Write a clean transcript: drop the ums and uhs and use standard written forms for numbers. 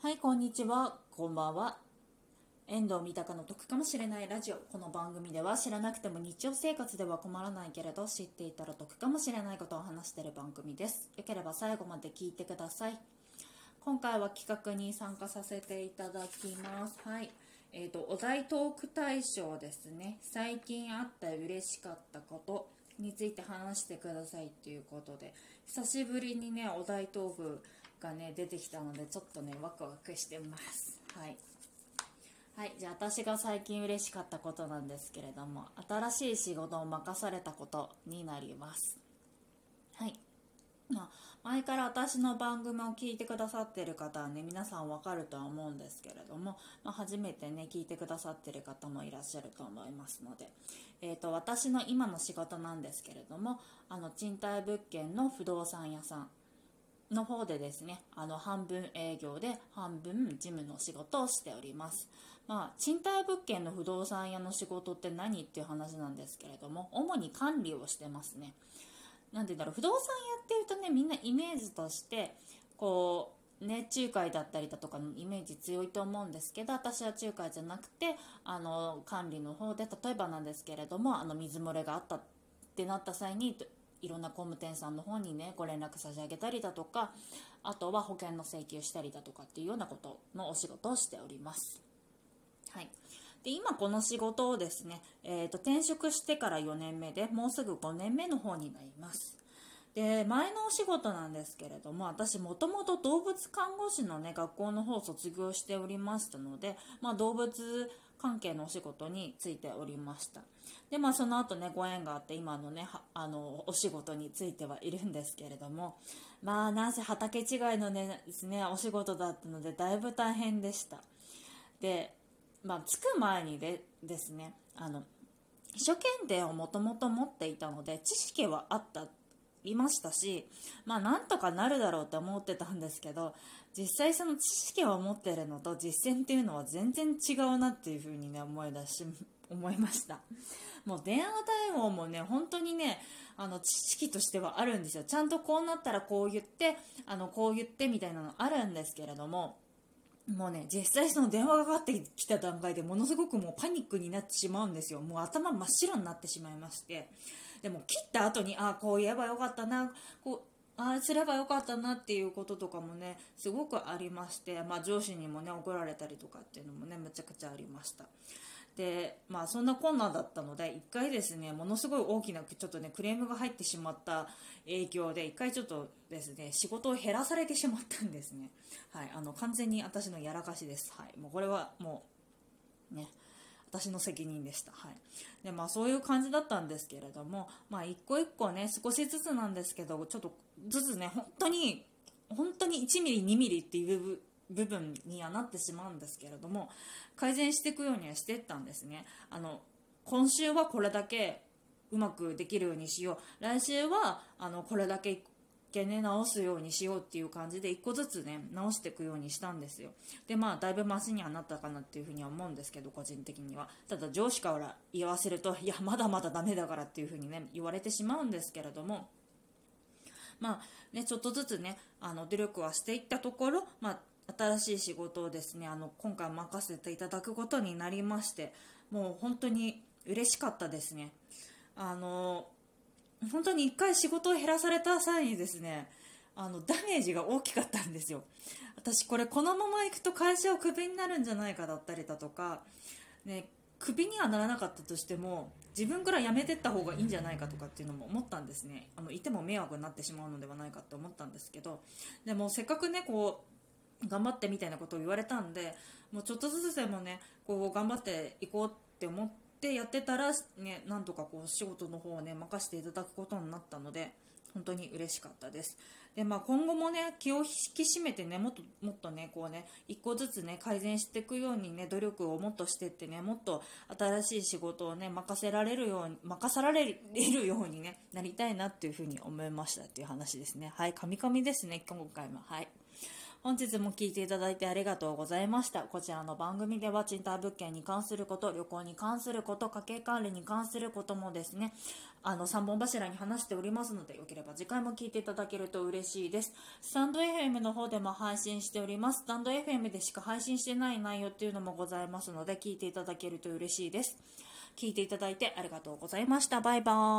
はい、こんにちは、こんばんは。遠藤三鷹の得かもしれないラジオ。この番組では知らなくても日常生活では困らないけれど、知っていたら得かもしれないことを話している番組です。よければ最後まで聞いてください。今回は企画に参加させていただきます。はい、お題トーク大賞ですね。最近あった嬉しかったことについて話してくださいということで、久しぶりにねお題トークがね出てきたので、ちょっとねワクワクしてます。はい、じゃあ私が最近嬉しかったことなんですけれども、新しい仕事を任されたことになります。はい、前から私の番組を聞いてくださっている方はね、皆さんわかるとは思うんですけれども、初めてね聞いてくださっている方もいらっしゃると思いますので、私の今の仕事なんですけれども、賃貸物件の不動産屋さんの方でですね、半分営業で半分事務の仕事をしております。賃貸物件の不動産屋の仕事って何っていう話なんですけれども、主に管理をしてますね。なんでだろう、不動産屋っていうとね、みんなイメージとしてこうね、仲介だったりだとかのイメージ強いと思うんですけど、私は仲介じゃなくて管理の方で、例えばなんですけれども、水漏れがあったってなった際にいろんな工務店さんの方にねご連絡差し上げたりだとか、あとは保険の請求したりだとかっていうようなことのお仕事をしております。はい、で今この仕事をですね、転職してから4年目で、もうすぐ5年目の方になります。で前のお仕事なんですけれども、私もともと動物看護師のね学校の方を卒業しておりましたので、動物関係のお仕事についておりました。でその後ねご縁があって今のねお仕事についてはいるんですけれども、なんせ畑違いのねですねお仕事だったので、だいぶ大変でした。で着く前にですね、秘書検定をもともと持っていたので知識はいましたし、なんとかなるだろうと思ってたんですけど、実際その知識を持ってるのと実践っていうのは全然違うなっていう風にね思いました。もう電話対応もね本当にね知識としてはあるんですよ。ちゃんとこうなったらこう言ってこう言ってみたいなのあるんですけれども、もうね実際その電話がかかってきた段階でものすごくもうパニックになってしまうんですよ。もう頭真っ白になってしまいまして、でも切った後にこう言えばよかったな、ああすればよかったなっていうこととかもねすごくありまして、上司にもね怒られたりとかっていうのもねむちゃくちゃありました。でそんな困難だったので、一回ですねものすごい大きなちょっとねクレームが入ってしまった影響で、一回ちょっとですね仕事を減らされてしまったんですね。はい、完全に私のやらかしです。はい、もうこれはもうね私の責任でした。はい、でそういう感じだったんですけれども、一個一個ね少しずつなんですけど、ちょっとずつね本当に1ミリ2ミリっていう部分にはなってしまうんですけれども、改善していくようにはしていったんですね。今週はこれだけうまくできるようにしよう、来週はこれだけね直すようにしようっていう感じで、一個ずつね直していくようにしたんですよ。でだいぶマシにはなったかなっていうふうには思うんですけど、個人的には。ただ上司から言わせると、いやまだまだダメだからっていうふうにね言われてしまうんですけれども、ちょっとずつね努力はしていったところ、新しい仕事をですね今回任せていただくことになりまして、もう本当に嬉しかったですね。本当に一回仕事を減らされた際にですねダメージが大きかったんですよ。私このまま行くと会社をクビになるんじゃないかだったりだとか、ね、クビにはならなかったとしても自分から辞めてった方がいいんじゃないかとかっていうのも思ったんですね。いても迷惑になってしまうのではないかと思ったんですけど、でもせっかくねこう頑張ってみたいなことを言われたんで、もうちょっとずつでもねこう頑張っていこうって思ってやってたら、ね、なんとかこう仕事の方をね任せていただくことになったので本当に嬉しかったです。で今後もね気を引き締めてねもっとねこうね一個ずつね改善していくようにね努力をもっとしていってね、もっと新しい仕事をね任せられるようにねなりたいなっていうふうに思いましたっていう話ですね。はい、神々ですね今回も。はい、本日も聞いていただいてありがとうございました。こちらの番組では賃貸物件に関すること、旅行に関すること、家計管理に関することもですね、3本柱に話しておりますので、よければ次回も聞いていただけると嬉しいです。スタンド FM の方でも配信しております。スタンド FM でしか配信してない内容というのもございますので、聞いていただけると嬉しいです。聞いていただいてありがとうございました。バイバーイ。